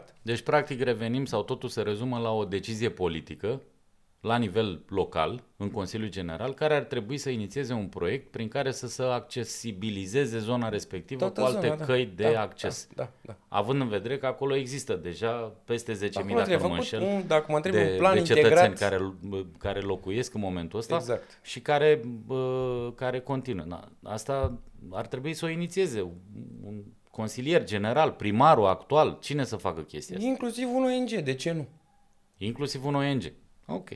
privat. Deci, practic, revenim sau totul se rezumă la o decizie politică, la nivel local, în Consiliul General, care ar trebui să inițieze un proiect prin care să se accesibilizeze zona respectivă cu alte căi de acces. Având în vedere că acolo există deja peste 10.000, dacă nu mă înșel, de cetățeni care locuiesc în momentul ăsta și care continuă. Da. Asta ar trebui să o inițieze un consilier general, primarul actual, cine să facă chestia asta? Inclusiv un ONG, de ce nu? Inclusiv un ONG. Ok.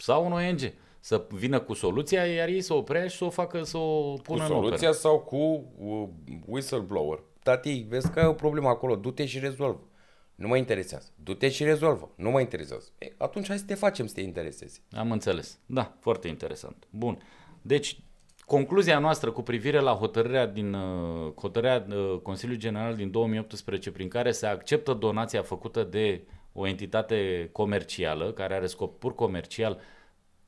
Sau un ONG să vină cu soluția, iar ei să o prea și să o facă, să o pună cu soluția în sau cu whistleblower. Tati, vezi că ai o problemă acolo, du-te și rezolvă. Nu mă interesează. Du-te și rezolvă. Nu mă interesează. E, atunci hai să te facem să te interesezi. Am înțeles. Da, foarte interesant. Bun. Deci, concluzia noastră cu privire la hotărârea Consiliului General din 2018, prin care se acceptă donația făcută de o entitate comercială, care are scop pur comercial,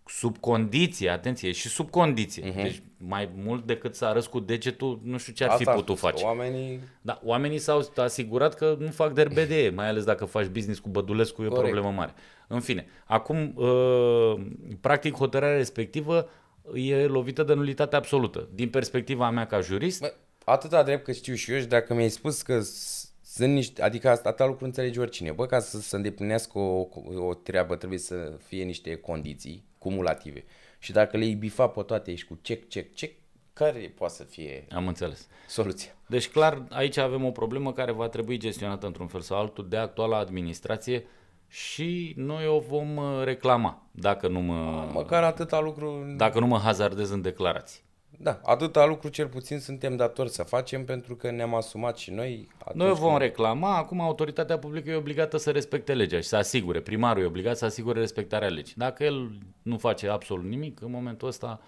sub condiție, atenție, și sub condiție. Deci mai mult decât să arăți cu degetul, nu știu ce ar fi putut face. Oamenii... Da, oamenii s-au asigurat că nu fac derbedee, mai ales dacă faci business cu Bădulescu, e o problemă mare. În fine, acum, practic, hotărârea respectivă e lovită de nulitate absolută. Din perspectiva mea ca jurist... Bă, atâta drept că știu și eu, și dacă mi-ai spus că... Sunt niște, adică atâta lucru înțelege oricine. Bă, ca să se îndeplinească o treabă trebuie să fie niște condiții cumulative. Și dacă le-ai bifa pe toate și cu check, care poate să fie soluția? Deci clar, aici avem o problemă care va trebui gestionată într-un fel sau altul de actuala administrație și noi o vom reclama dacă nu mă... Măcar atâta lucru... Dacă nu mă hazardez în declarații. Da, atâta lucru cel puțin suntem datori să facem pentru că ne-am asumat și noi. Noi vom reclama, acum autoritatea publică e obligată să respecte legea și să asigure, primarul e obligat să asigure respectarea legii. Dacă el nu face absolut nimic, în momentul ăsta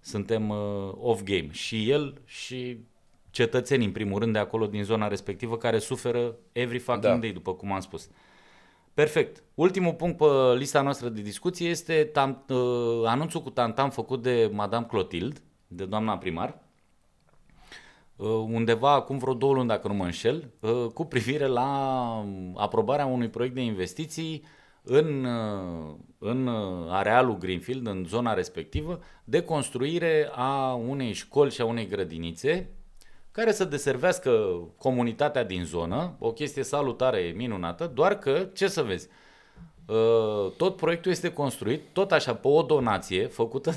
suntem off game. Și el și cetățenii, în primul rând, de acolo, din zona respectivă, care suferă every fucking day, după cum am spus. Perfect. Ultimul punct pe lista noastră de discuție este anunțul cu tantam făcut de Madame Clotilde, de doamna primar, undeva acum vreo 2 luni, dacă nu mă înșel, cu privire la aprobarea unui proiect de investiții în arealul Greenfield, în zona respectivă, de construire a unei școli și a unei grădinițe care să deservească comunitatea din zonă, o chestie salutare, minunată, doar că, ce să vezi, tot proiectul este construit, tot așa, pe o donație făcută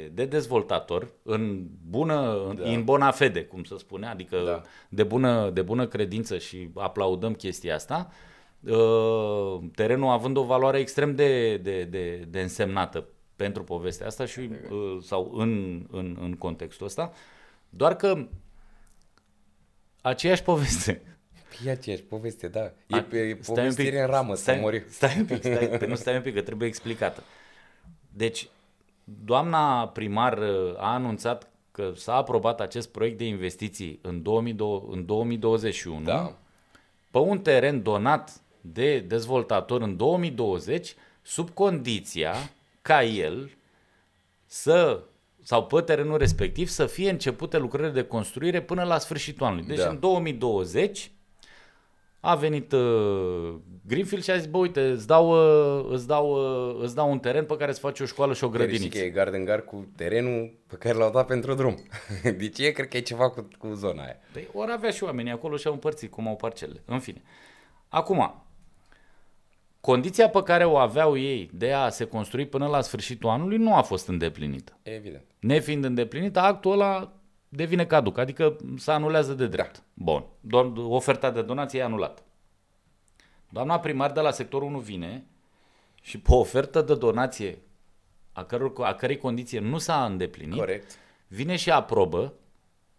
de dezvoltator, în bună, în bona fede, cum se spune, adică de bună credință, și aplaudăm chestia asta, terenul având o valoare extrem de însemnată pentru povestea asta și sau în contextul ăsta. Doar că aceeași poveste. E aceeași poveste, da. E povestire în ramă, să mori. Stai un pic, că trebuie explicată. Deci, doamna primar a anunțat că s-a aprobat acest proiect de investiții în 2021 pe un teren donat de dezvoltator în 2020, sub condiția ca el să... sau pe terenul respectiv, să fie începute lucrările de construire până la sfârșitul anului. Deci în 2020 a venit Greenfield și a zis, bă, uite, îți dau un teren pe care să faci o școală și o grădiniță. E gard în gard cu terenul pe care l-au dat pentru drum. Deci eu cred că e ceva cu zona aia. Păi ori avea și oamenii acolo și au împărțit cum au parcelele. În fine. Acum... Condiția pe care o aveau ei de a se construi până la sfârșitul anului nu a fost îndeplinită. Evident. Nefiind îndeplinită, actul ăla devine caduc, adică se anulează de drept. Bun, oferta de donație e anulată. Doamna primar de la sectorul 1 vine și pe ofertă de donație a cărei condiție nu s-a îndeplinit, vine și aprobă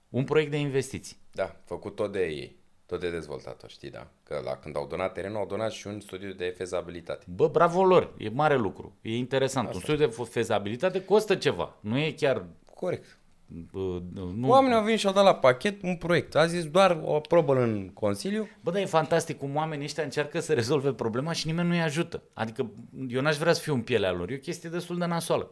un proiect de investiții. Da, făcut tot de ei. Tot de dezvoltator, știi, da? Că când au donat terenul, au donat și un studiu de fezabilitate. Bă, bravo lor! E mare lucru. E interesant. Asta. Un studiu de fezabilitate costă ceva. Nu e chiar... Corect. Nu... Oamenii au venit și au dat la pachet un proiect. A zis doar o aprobă în Consiliu. Bă, dar e fantastic cum oamenii ăștia încearcă să rezolve problema și nimeni nu-i ajută. Adică eu n-aș vrea să fiu în pielea lor. E o chestie destul de nasoală.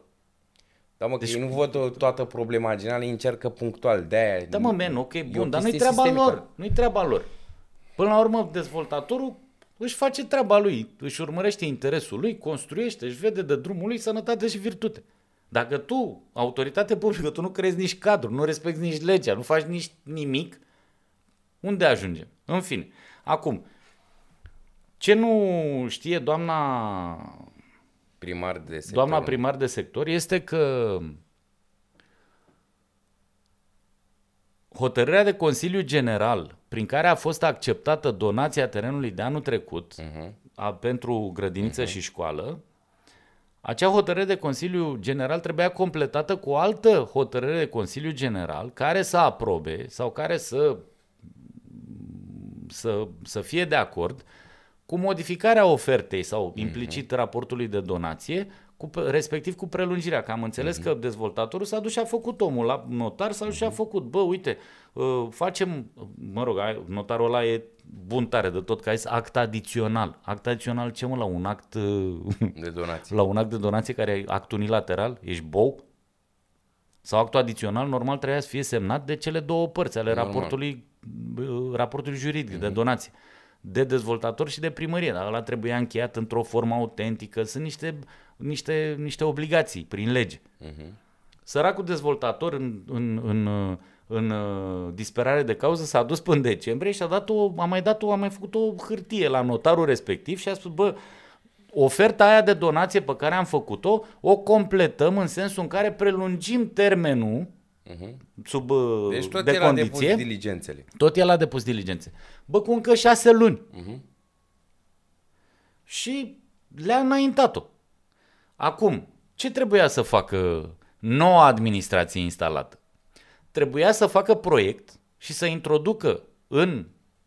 Da, mă, deci, că ei nu văd toată problema marginală, încearcă punctual, de-aia... Da, mă, men, ok, bun, dar nu-i treaba lor, nu-i treaba lor. Până la urmă, dezvoltatorul își face treaba lui, își urmărește interesul lui, construiește, își vede de drumul lui sănătate și virtute. Dacă tu, autoritate publică, tu nu creezi nici cadru, nu respecti nici legea, nu faci nici nimic, unde ajungem? În fine. Acum, ce nu știe doamna... primar de sector. Doamna primar de sector este că hotărârea de Consiliu General prin care a fost acceptată donația terenului de anul trecut pentru grădiniță și școală, acea hotărâre de Consiliu General trebuia completată cu o altă hotărâre de Consiliu General care să aprobe sau care să fie de acord cu modificarea ofertei sau implicit raportului de donație, respectiv cu prelungirea. Că am înțeles că dezvoltatorul s-a dus și a făcut omul la notar, s-a dus și a făcut, bă, uite, facem, mă rog, notarul ăla e bun tare de tot, că a zis act adițional. Act adițional ce, mă, la un act de donație? La un act de donație care e act unilateral, ești bou? Sau actul adițional, normal, trebuia să fie semnat de cele două părți ale raportului juridic de donație. De dezvoltator și de primărie, dar ăla trebuia încheiat într-o formă autentică, sunt niște obligații prin lege. Săracul dezvoltator în disperare de cauză s-a dus până în decembrie și a mai făcut o hârtie la notarul respectiv și a spus, bă, oferta aia de donație pe care am făcut-o, o completăm în sensul în care prelungim termenul sub deci tot el a depus diligențele. Tot el a depus diligențe. Bă, cu încă 6 luni. Și le-a înaintat-o. Acum, ce trebuia să facă noua administrație instalată? Trebuia să facă proiect și să introducă în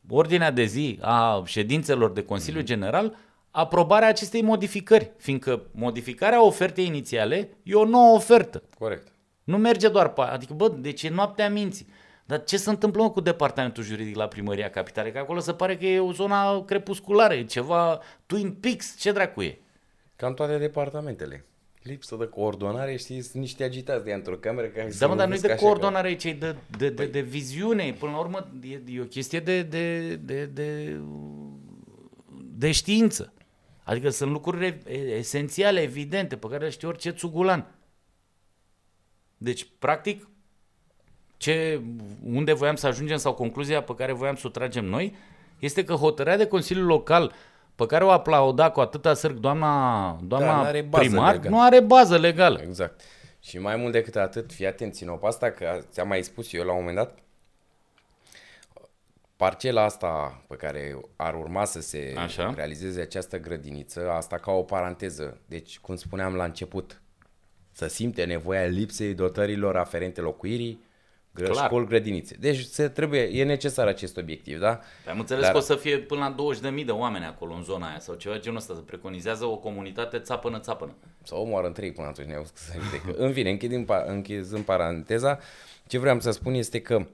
ordinea de zi a ședințelor de Consiliu General aprobarea acestei modificări, fiindcă modificarea ofertei inițiale e o nouă ofertă. Corect. Nu merge doar pe aia. Adică, bă, deci e noaptea minții. Dar ce se întâmplă cu departamentul juridic la Primăria Capitalei? Că acolo se pare că e o zonă crepusculară, e ceva Twin Peaks, ce dracu e? Cam toate departamentele. Lipsă de coordonare, știi, sunt niște agitați de într-o cameră. Da, mă, dar nu e de coordonare, ci de viziune. Până la urmă, e o chestie de știință. Adică sunt lucruri esențiale, evidente, pe care le știe orice țugulan. Deci, practic, unde voiam să ajungem sau concluzia pe care voiam să o tragem noi este că hotărârea de Consiliu Local pe care o aplauda cu atâta sârg doamna primar nu are bază legală. Exact. Și mai mult decât atât, fii atent, ține-o pe asta că ți-am mai spus eu la un moment dat, parcela asta pe care ar urma să se realizeze această grădiniță, asta ca o paranteză, deci cum spuneam la început, să simte nevoia lipsei dotărilor aferente locuirii, școli, grădinițe. Deci e necesar acest obiectiv, da? Am înțeles că o să fie până la 20.000 de oameni acolo în zona aia sau ceva genul ăsta, se preconizează o comunitate țapănă-țapănă. Sau o moară în 3 până atunci, ne-au scris. În fine, închizând paranteza, ce vreau să spun este că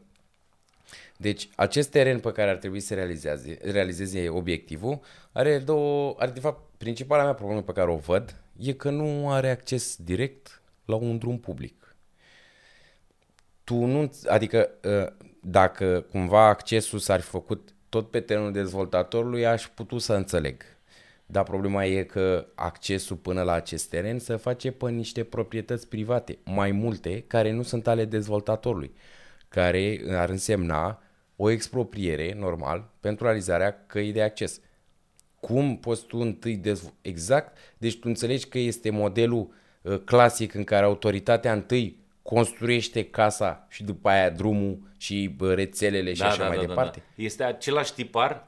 deci acest teren pe care ar trebui să realizeze obiectivul are de fapt principala mea problemă pe care o văd e că nu are acces direct la un drum public. Adică dacă cumva accesul s-ar fi făcut tot pe terenul dezvoltatorului, aș putea să înțeleg. Dar problema e că accesul până la acest teren se face pe niște proprietăți private, mai multe, care nu sunt ale dezvoltatorului, care ar însemna o expropriere, normal, pentru realizarea căii de acces. Cum poți tu întâi exact? Deci tu înțelegi că este modelul clasic în care autoritatea întâi construiește casa și după aia drumul și rețelele și așa mai departe. Da. Este același tipar,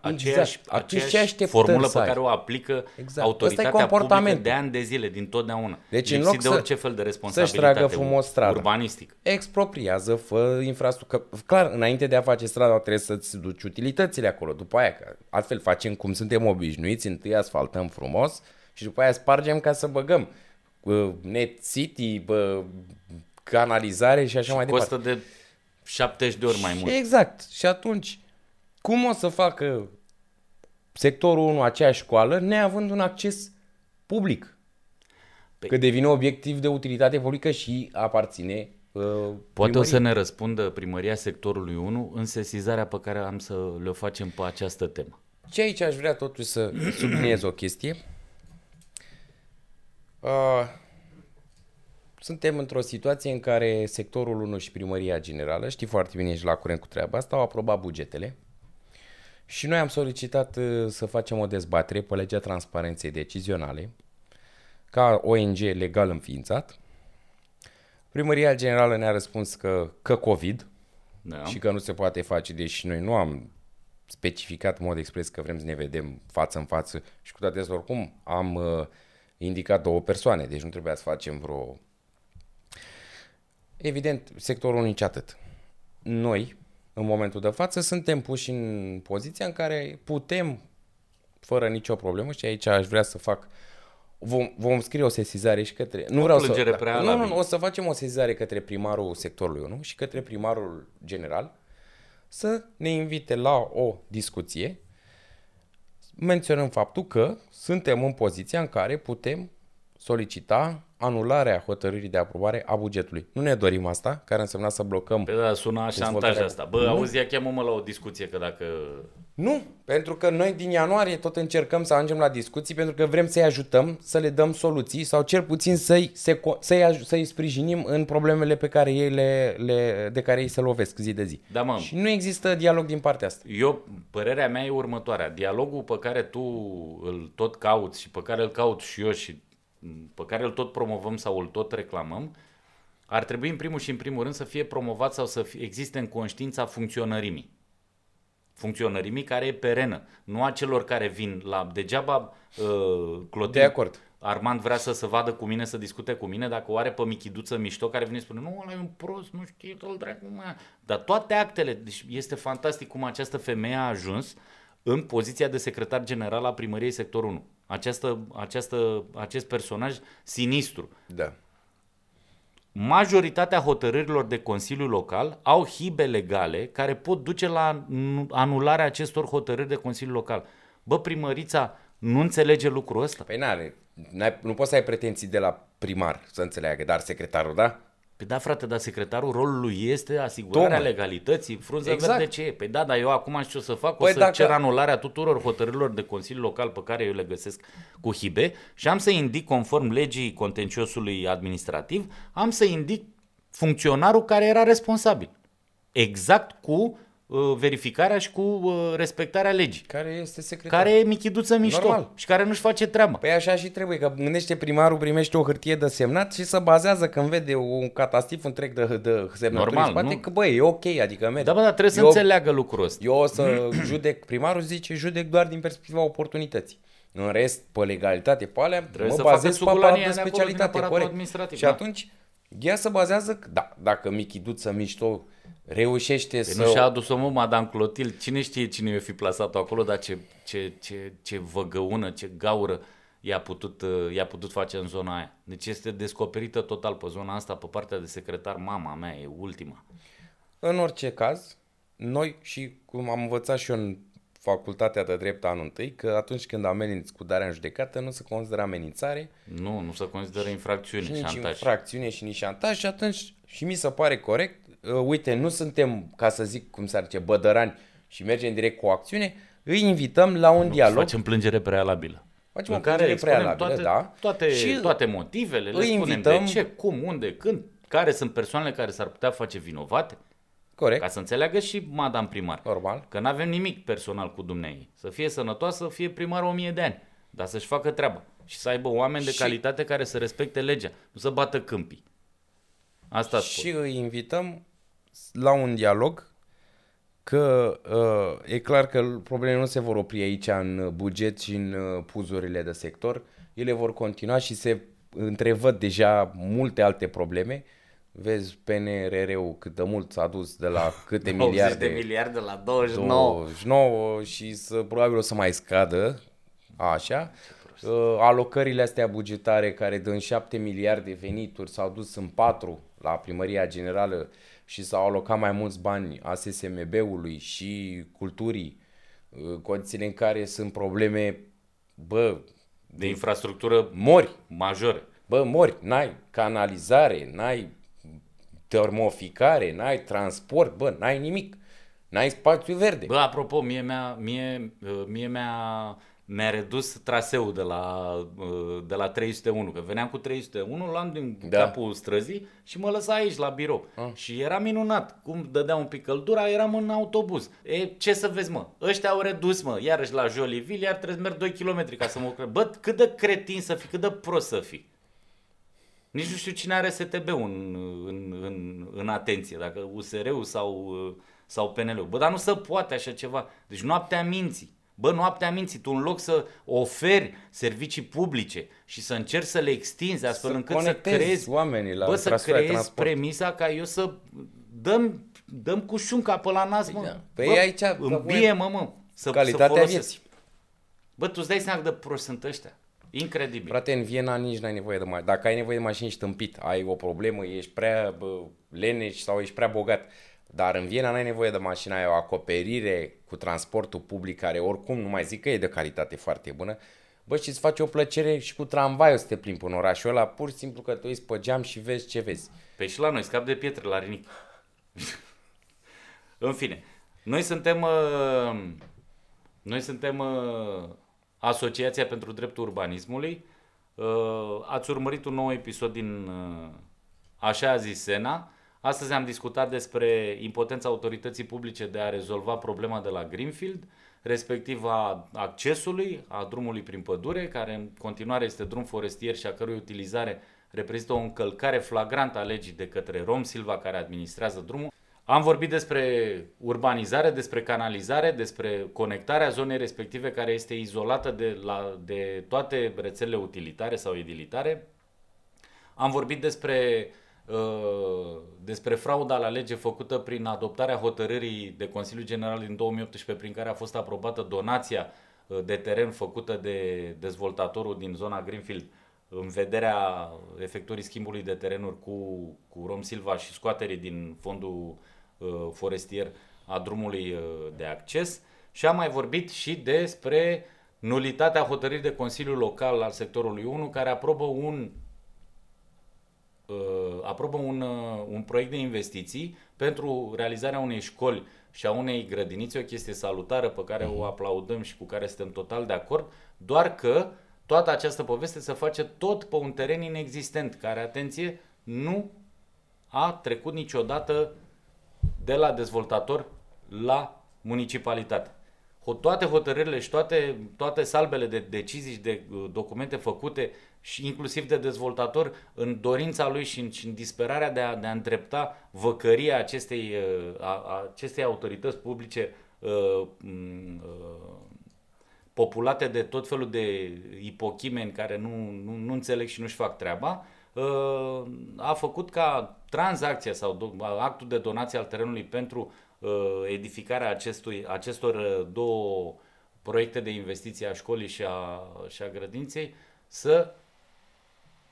aceeași formulă pe care o aplică autoritatea publică de ani de zile, din totdeauna. Deci în loc de orice fel de responsabilitate să-și tragă frumos strada, urbanistică, expropriază, fă infrastructură. Clar, înainte de a face strada trebuie să-ți duci utilitățile acolo, după aia, că altfel facem cum suntem obișnuiți, întâi asfaltăm frumos și după aia spargem ca să băgăm net city, canalizare și așa și mai departe. Costă de 70 de ori mai mult. Exact. Și atunci, cum o să facă sectorul 1 aceeași școală neavând un acces public? Că devine obiectiv de utilitate publică și aparține Poate o să ne răspundă Primăria Sectorului 1 în sesizarea pe care am să le facem pe această temă. Ce aici aș vrea totuși să subliniez o chestie. Suntem într-o situație în care Sectorul 1 și Primăria Generală, știi foarte bine, ești la curent cu treaba asta, au aprobat bugetele și noi am solicitat să facem o dezbatere pe legea transparenței decizionale ca ONG legal înființat. Primăria Generală ne-a răspuns că COVID și că nu se poate face, deși noi nu am specificat în mod expres că vrem să ne vedem față în față și cu toate astea oricum am indicat 2 persoane, deci nu trebuia să facem vreo... Evident, sectorul nici atât. Noi, în momentul de față, suntem puși în poziția în care putem, fără nicio problemă, și aici aș vrea să fac... Vom scrie o sesizare și către... o să facem o sesizare către primarul sectorului 1 și către primarul general să ne invite la o discuție. Menționăm faptul că suntem în poziția în care putem solicita anularea hotărârii de aprobare a bugetului. Nu ne dorim asta, care însemna să blocăm... Suna șantaj asta. Bă, auzi, ia cheamă-mă la o discuție, că dacă... Nu, pentru că noi din ianuarie tot încercăm să ajungem la discuții, pentru că vrem să-i ajutăm, să le dăm soluții sau cel puțin să-i sprijinim în problemele pe care ei de care ei se lovesc zi de zi. Da, mă. Și nu există dialog din partea asta. Părerea mea e următoarea. Dialogul pe care tu îl tot cauți și pe care îl caut și eu și pe care îl tot promovăm sau îl tot reclamăm, ar trebui în primul și în primul rând să fie promovat sau să existe în conștiința funcționărimii. Funcționărimii care e perenă, nu a celor care vin la degeaba. Clotin, de acord. Armand vrea să se vadă cu mine, să discute cu mine, dacă o are pe Michiduță mișto care vine și spune nu, ăla e un prost, nu știu, îl dracu mea. Dar toate actele, deci este fantastic cum această femeie a ajuns în poziția de secretar general a Primăriei Sectorul 1. Acest personaj sinistru. Da. Majoritatea hotărârilor de Consiliu Local au hibe legale care pot duce la anularea acestor hotărâri de Consiliu Local. Bă, primărița nu înțelege lucrul ăsta? Păi nu poți să ai pretenții de la primar să înțeleagă, dar secretarul, da? Păi da, frate, dar secretarul, rolul lui este asigurarea legalității, frunză verde ce e. Păi da, dar eu acum știu ce să fac, o să cer anularea tuturor hotărârilor de Consiliu Local pe care eu le găsesc cu hibe și am să indic, conform legii contenciosului administrativ, am să indic funcționarul care era responsabil. Exact cu verificarea și cu respectarea legii. Care este secretar? Care e Michiduță mișto. Normal. Și care nu-și face treaba. Păi așa și trebuie, că gândește, primarul primește o hârtie de semnat și se bazează când vede un catastif întreg de semnături. Normal, spate, nu? Că băi, e ok, adică merge. Da, bă, dar trebuie să înțeleagă lucrul ăsta. Eu o să judec, primarul zice, judec doar din perspectiva oportunității. În rest, pe legalitate, pe alea, mă bazez pe de specialitate. Și atunci, ea se bazează, da, dacă Michiduță mișto reușește să... Nu și-a adus-o, mă, Madame Clotil. Cine știe cine i-o fi plasat-o acolo, dar ce văgăună, ce gaură i-a putut face în zona aia. Deci este descoperită total pe zona asta, pe partea de secretar. Mama mea e ultima. În orice caz, noi, și cum am învățat și eu în facultatea de drept anul 1, că atunci când ameninți cu darea în judecată nu se consideră amenințare. Nu se consideră infracțiune și nici șantaj. Infracțiune și nici șantaj. Și atunci, și mi se pare corect, uite, nu suntem, ca să zic cum s-ar zice, bădărani și mergem direct cu o acțiune, îi invităm la un dialog. Facem plângere prealabilă. Facem o plângere prealabilă, toate motivele, le spunem de ce, cum, unde, când, care sunt persoanele care s-ar putea face vinovate. Corect. Ca să înțeleagă și madam primar. Normal. Că n-avem nimic personal cu dumneavoastră. Să fie sănătoasă, să fie primar 1000 de ani, dar să-și facă treaba și să aibă oameni de calitate care să respecte legea, nu să bată câmpii. Asta și spun. Îi invităm la un dialog, că e clar că problemele nu se vor opri aici în buget și în puzurile de sector, ele vor continua și se întrevăd deja multe alte probleme. Vezi PNRR-ul cât de mult s-a dus, de la câte miliarde? 20 de miliarde la 29 și probabil o să mai scadă, așa. Alocările astea bugetare care dă în 7 miliarde venituri s-au dus în 4 la Primăria Generală și s-au alocat mai mulți bani ASSMB-ului și culturii, condițiile în care sunt probleme de infrastructură majore. Bă, mori, n-ai canalizare, n-ai termoficare, n-ai transport, bă, n-ai nimic. N-ai spațiu verde. Bă, apropo, mi-a redus traseul de la 301, că veneam cu 301, luam din capul străzii și mă lăsa aici la birou. Și era minunat, cum dădea un pic căldura, eram în autobuz. E, ce să vezi, mă? Ăștia au redus, mă, iarăși la Jolieville, iar trebuie să merg 2 km ca să mă opresc. Bă, cât de cretin să fii, cât de prost să fii. Nici nu știu cine are STB-ul în atenție, dacă USR-ul sau PNL-ul. Bă, dar nu se poate așa ceva. Deci noaptea minții. Bă, noaptea minții, tu în loc să oferi servicii publice și să încerci să le extinzi astfel încât să creezi oamenii la să creezi premisa ca eu să dăm cu șunca pe la nas, mă. Păi bă, aici îmbie-mă, mă, calitatea vieții. Bă, tu îți dai seama de proști sunt ăștia. Incredibil. Frate, în Viena nici n-ai nevoie de mașini. Dacă ai nevoie de mașini, ești tâmpit. Ai o problemă, ești prea leneș sau ești prea bogat. Dar în Viena n-ai nevoie de mașină, ai o acoperire cu transportul public care oricum nu mai zic că e de calitate foarte bună. Bă, și îți face o plăcere și cu tramvaiul să te plimbi în orașul ăla, pur și simplu că tu îi pe geam și vezi ce vezi. Păi și la noi, scap de pietre la Rinic. În fine, noi suntem Asociația pentru Dreptul Urbanismului. Ați urmărit un nou episod din Așa a zis Sena. Astăzi am discutat despre impotența autorității publice de a rezolva problema de la Greenfield, respectiv a accesului, a drumului prin pădure, care în continuare este drum forestier și a cărui utilizare reprezintă o încălcare flagrantă a legii de către Rom Silva, care administrează drumul. Am vorbit despre urbanizare, despre canalizare, despre conectarea zonei respective care este izolată de toate rețelele utilitare sau edilitare. Am vorbit despre frauda la lege făcută prin adoptarea hotărârii de Consiliul General din 2018 prin care a fost aprobată donația de teren făcută de dezvoltatorul din zona Greenfield în vederea efectuării schimbului de terenuri cu Rom Silva și scoaterii din fondul forestier a drumului de acces și am mai vorbit și despre nulitatea hotărârii de Consiliul Local al sectorului 1 care aprobă un proiect de investiții pentru realizarea unei școli și a unei grădinițe, o chestie salutară pe care o aplaudăm și cu care suntem total de acord, doar că toată această poveste se face tot pe un teren inexistent, care, atenție, nu a trecut niciodată de la dezvoltator la municipalitate. Toate hotărârile și toate salbele de decizii și de documente făcute și inclusiv de dezvoltator în dorința lui și în disperarea de a îndrepta văcăria acestei autorități publice populate de tot felul de ipochimeni care nu înțeleg și nu-și fac treaba, a făcut ca tranzacția sau actul de donație al terenului pentru edificarea acestor două proiecte de investiție a școlii și a grădinței să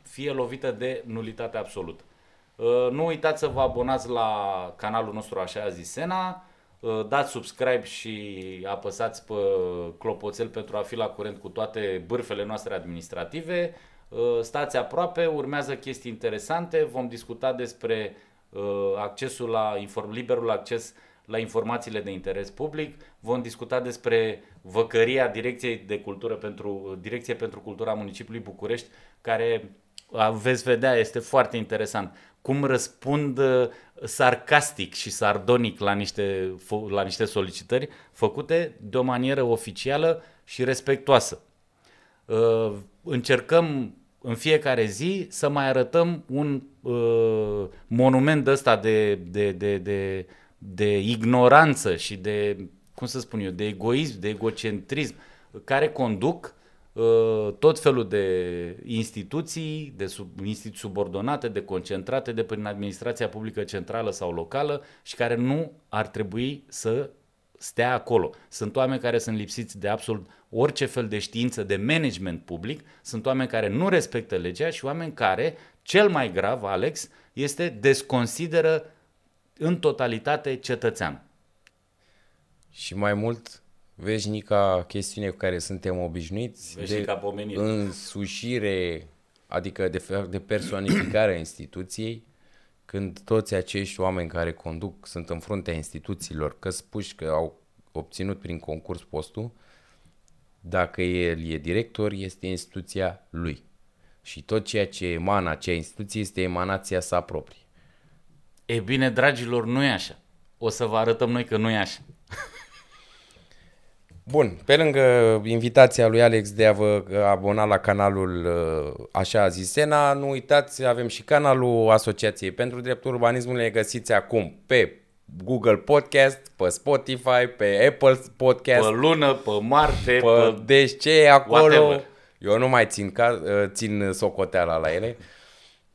fie lovită de nulitate absolută. Nu uitați să vă abonați la canalul nostru Așa a zis Sena, dați subscribe și apăsați pe clopoțel pentru a fi la curent cu toate bârfele noastre administrative. Stați aproape, urmează chestii interesante, vom discuta despre accesul liberul acces la informațiile de interes public, vom discuta despre văcăria Direcției pentru Cultura Municipiului București, care veți vedea, este foarte interesant cum răspund sarcastic și sardonic la niște solicitări făcute de o manieră oficială și respectoasă. Încercăm în fiecare zi să mai arătăm un monument ăsta de ignoranță și de, cum să spun eu, de egoism, de egocentrism, care conduc tot felul de instituții, de instituții subordonate, de concentrate, de prin administrația publică centrală sau locală și care nu ar trebui să stea acolo. Sunt oameni care sunt lipsiți de absolut orice fel de știință de management public, sunt oameni care nu respectă legea și oameni care, cel mai grav, Alex, este desconsideră în totalitate cetățean. Și mai mult, veșnica chestiune cu care suntem obișnuiți, veșnica de pomenire, însușire adică de personificarea instituției, când toți acești oameni care conduc sunt în fruntea instituțiilor, că spuși că au obținut prin concurs postul, dacă el e director, este instituția lui. Și tot ceea ce emană acea instituție este emanația sa proprie. E bine, dragilor, nu e așa. O să vă arătăm noi că nu e așa. Bun, pe lângă invitația lui Alex de a vă abona la canalul Așa Zis Sena, nu uitați, avem și canalul Asociației pentru Dreptul Urbanismului, le găsiți acum pe Google Podcast, pe Spotify, pe Apple Podcast, pe lună, pe Marte, pe... Deci ce e acolo? Whatever. Eu nu mai țin socoteala la ele.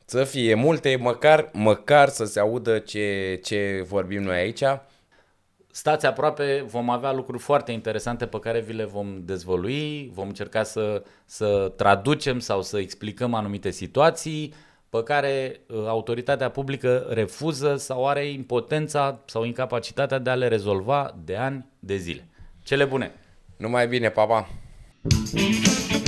Să fie multe, măcar să se audă ce vorbim noi aici. Stați aproape, vom avea lucruri foarte interesante pe care vi le vom dezvălui, vom încerca să traducem sau să explicăm anumite situații pe care autoritatea publică refuză sau are impotența sau incapacitatea de a le rezolva de ani de zile. Cele bune! Numai bine, pa, pa!